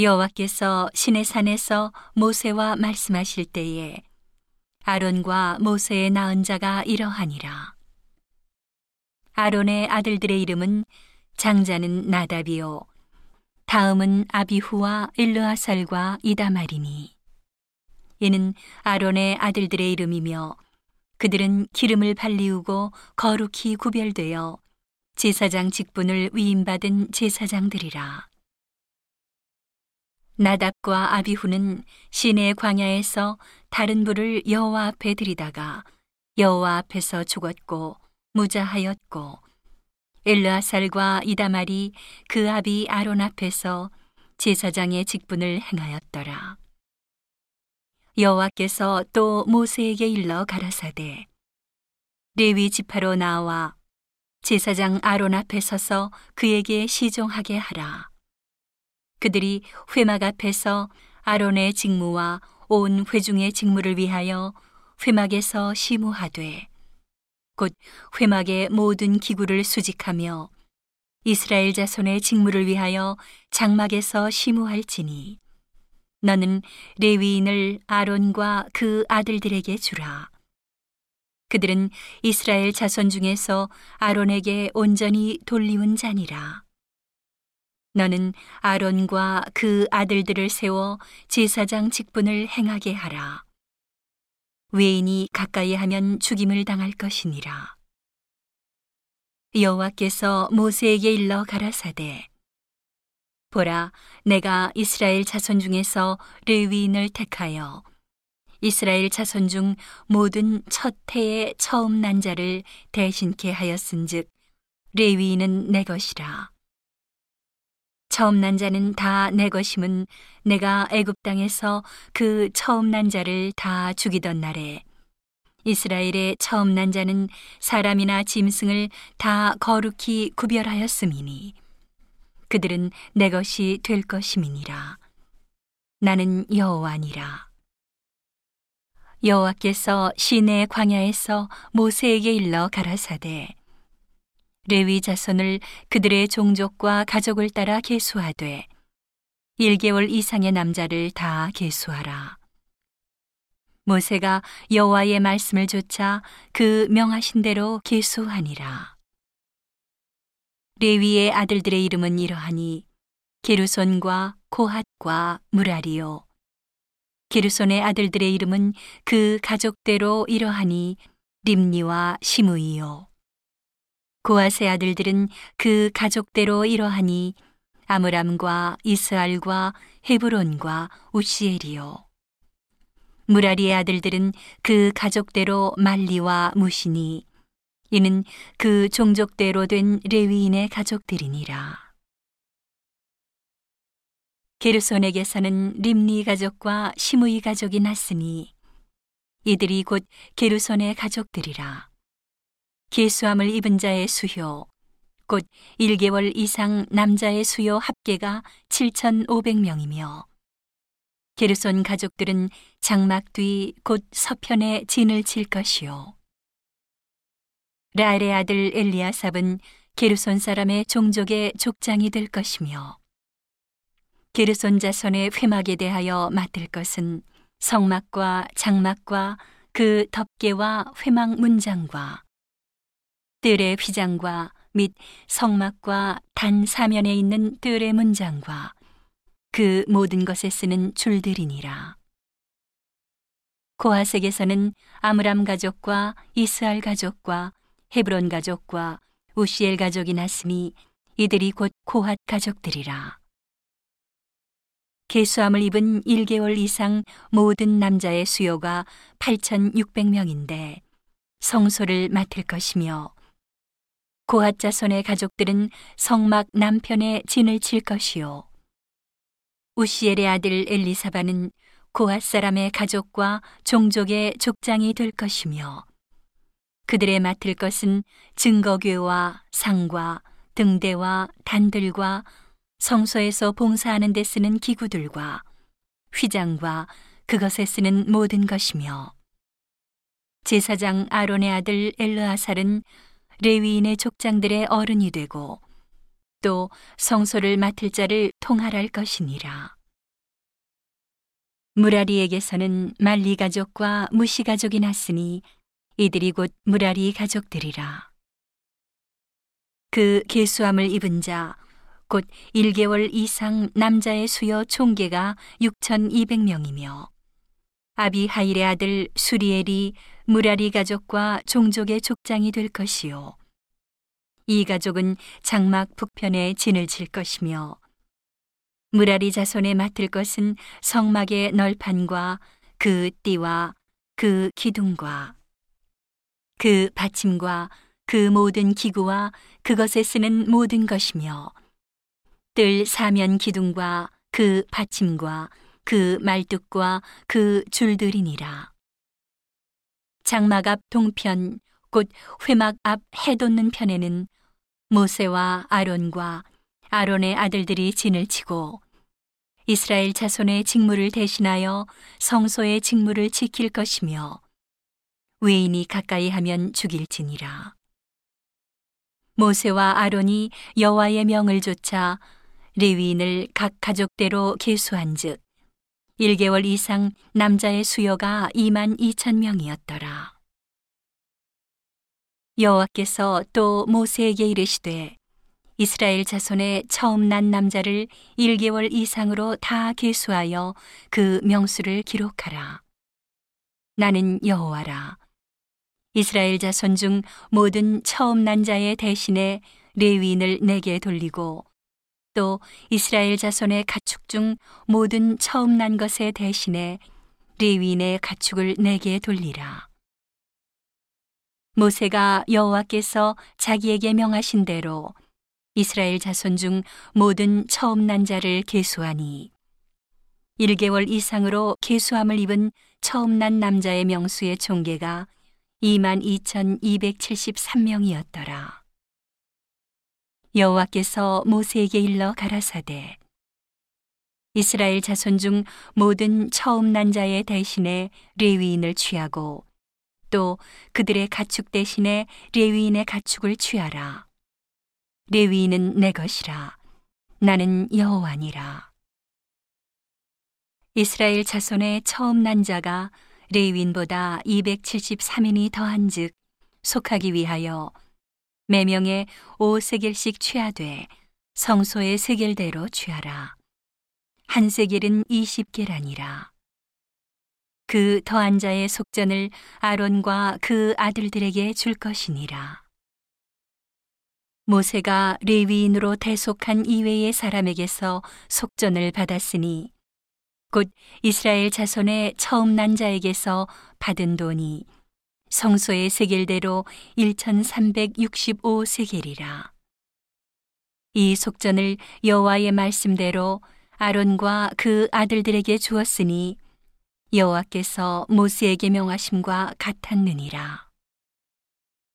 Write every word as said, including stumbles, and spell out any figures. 여호와께서 시내산에서 모세와 말씀하실 때에 아론과 모세의 낳은 자가 이러하니라. 아론의 아들들의 이름은 장자는 나답이요 다음은 아비후와 엘르아살과 이다말이니, 이는 아론의 아들들의 이름이며 그들은 기름을 발리우고 거룩히 구별되어 제사장 직분을 위임받은 제사장들이라. 나답과 아비후는 시내 광야에서 다른 불을 여호와 앞에 드리다가 여호와 앞에서 죽었고 무자하였고, 엘르아살과 이다말이 그 아비 아론 앞에서 제사장의 직분을 행하였더라. 여호와께서 또 모세에게 일러 가라사대, 레위 지파로 나와 제사장 아론 앞에 서서 그에게 시종하게 하라. 그들이 회막 앞에서 아론의 직무와 온 회중의 직무를 위하여 회막에서 시무하되, 곧 회막의 모든 기구를 수직하며 이스라엘 자손의 직무를 위하여 장막에서 시무할지니, 너는 레위인을 아론과 그 아들들에게 주라. 그들은 이스라엘 자손 중에서 아론에게 온전히 돌리운 자니라. 너는 아론과 그 아들들을 세워 제사장 직분을 행하게 하라. 외인이 가까이 하면 죽임을 당할 것이니라. 여호와께서 모세에게 일러 가라사대, 보라, 내가 이스라엘 자손 중에서 레위인을 택하여 이스라엘 자손 중 모든 첫 해에 처음 난 자를 대신케 하였은즉 레위인은 내 것이라. 처음 난 자는 다 내 것임은 내가 애굽 땅에서 그 처음 난 자를 다 죽이던 날에 이스라엘의 처음 난 자는 사람이나 짐승을 다 거룩히 구별하였음이니, 그들은 내 것이 될 것임이니라. 나는 여호와니라. 여호와께서 시내 광야에서 모세에게 일러 가라사대, 레위 자손을 그들의 종족과 가족을 따라 계수하되 일 개월 이상의 남자를 다 계수하라. 모세가 여호와의 말씀을 좇아 그 명하신 대로 계수하니라. 레위의 아들들의 이름은 이러하니, 게르손과 고핫과 무라리요. 게르손의 아들들의 이름은 그 가족대로 이러하니, 림니와 시므이요. 고핫의 아들들은 그 가족대로 이러하니, 아므람과 이스알과 헤브론과 우시엘이요. 무라리의 아들들은 그 가족대로 말리와 무시니, 이는 그 종족대로 된 레위인의 가족들이니라. 게르손에게서는 림니 가족과 시므이 가족이 났으니, 이들이 곧 게르손의 가족들이라. 계수함을 입은 자의 수효, 곧 일 개월 이상 남자의 수효 합계가 칠천오백 명이며 게르손 가족들은 장막 뒤 곧 서편에 진을 칠 것이요. 라엘의 아들 엘리아삽은 게르손 사람의 종족의 족장이 될 것이며, 게르손 자손의 회막에 대하여 맡을 것은 성막과 장막과 그 덮개와 회막 문장과 뜰의 휘장과 및 성막과 단 사면에 있는 뜰의 문장과 그 모든 것에 쓰는 줄들이니라. 고핫에게서는 아므람 가족과 이스알 가족과 헤브론 가족과 우시엘 가족이 났으니, 이들이 곧 고핫 가족들이라. 계수함을 입은 일 개월 이상 모든 남자의 수요가 팔천육백 명인데 성소를 맡을 것이며, 고핫 자손의 가족들은 성막 남편에 진을 칠 것이요. 우시엘의 아들 엘리사바는 고핫 사람의 가족과 종족의 족장이 될 것이며, 그들의 맡을 것은 증거궤와 상과 등대와 단들과 성소에서 봉사하는 데 쓰는 기구들과 휘장과 그것에 쓰는 모든 것이며, 제사장 아론의 아들 엘르아살은 레위인의 족장들의 어른이 되고 또 성소를 맡을 자를 통할할 것이니라. 무라리에게서는 말리 가족과 무시 가족이 났으니 이들이 곧 무라리 가족들이라. 그 계수함을 입은 자 곧 일 개월 이상 남자의 수여 총계가 육천이백 명이며 아비하일의 아들 수리엘이 무라리 가족과 종족의 족장이 될 것이요. 이 가족은 장막 북편에 진을 칠 것이며 무라리 자손에 맡을 것은 성막의 널판과 그 띠와 그 기둥과 그 받침과 그 모든 기구와 그것에 쓰는 모든 것이며 뜰 사면 기둥과 그 받침과 그 말뚝과 그 줄들이니라. 장막 앞 동편 곧 회막 앞 해돋는 편에는 모세와 아론과 아론의 아들들이 진을 치고 이스라엘 자손의 직무를 대신하여 성소의 직무를 지킬 것이며 외인이 가까이 하면 죽일지니라. 모세와 아론이 여호와의 명을 조차 레위인을 각 가족대로 계수한즉 일 개월 이상 남자의 수여가 이만 이천 명이었더라. 여호와께서 또 모세에게 이르시되 이스라엘 자손의 처음 난 남자를 일 개월 이상으로 다 계수하여 그 명수를 기록하라. 나는 여호와라. 이스라엘 자손 중 모든 처음 난 자의 대신에 레위인을 내게 돌리고 또 이스라엘 자손의 가축 중 모든 처음 난 것의 대신에 레위인의 가축을 내게 돌리라. 모세가 여호와께서 자기에게 명하신 대로 이스라엘 자손 중 모든 처음 난 자를 계수하니 일 개월 이상으로 계수함을 입은 처음 난 남자의 명수의 총계가 이만 이천이백칠십삼 명이었더라. 여호와께서 모세에게 일러 가라사대 이스라엘 자손 중 모든 처음 난 자의 대신에 레위인을 취하고 또 그들의 가축 대신에 레위인의 가축을 취하라. 레위인은 내 것이라. 나는 여호와니라. 이스라엘 자손의 처음 난 자가 레위인보다 이백칠십삼 인이 더한즉 속하기 위하여 매명에 오 세겔씩 취하되 성소의 세겔대로 취하라. 한 세겔은 이십 개라니라. 그 더한 자의 속전을 아론과 그 아들들에게 줄 것이니라. 모세가 레위인으로 대속한 이외의 사람에게서 속전을 받았으니 곧 이스라엘 자손의 처음 난 자에게서 받은 돈이 성소의 세겔대로 천삼백육십오 세겔이라. 이 속전을 여호와의 말씀대로 아론과 그 아들들에게 주었으니 여호와께서 모세에게 명하심과 같았느니라.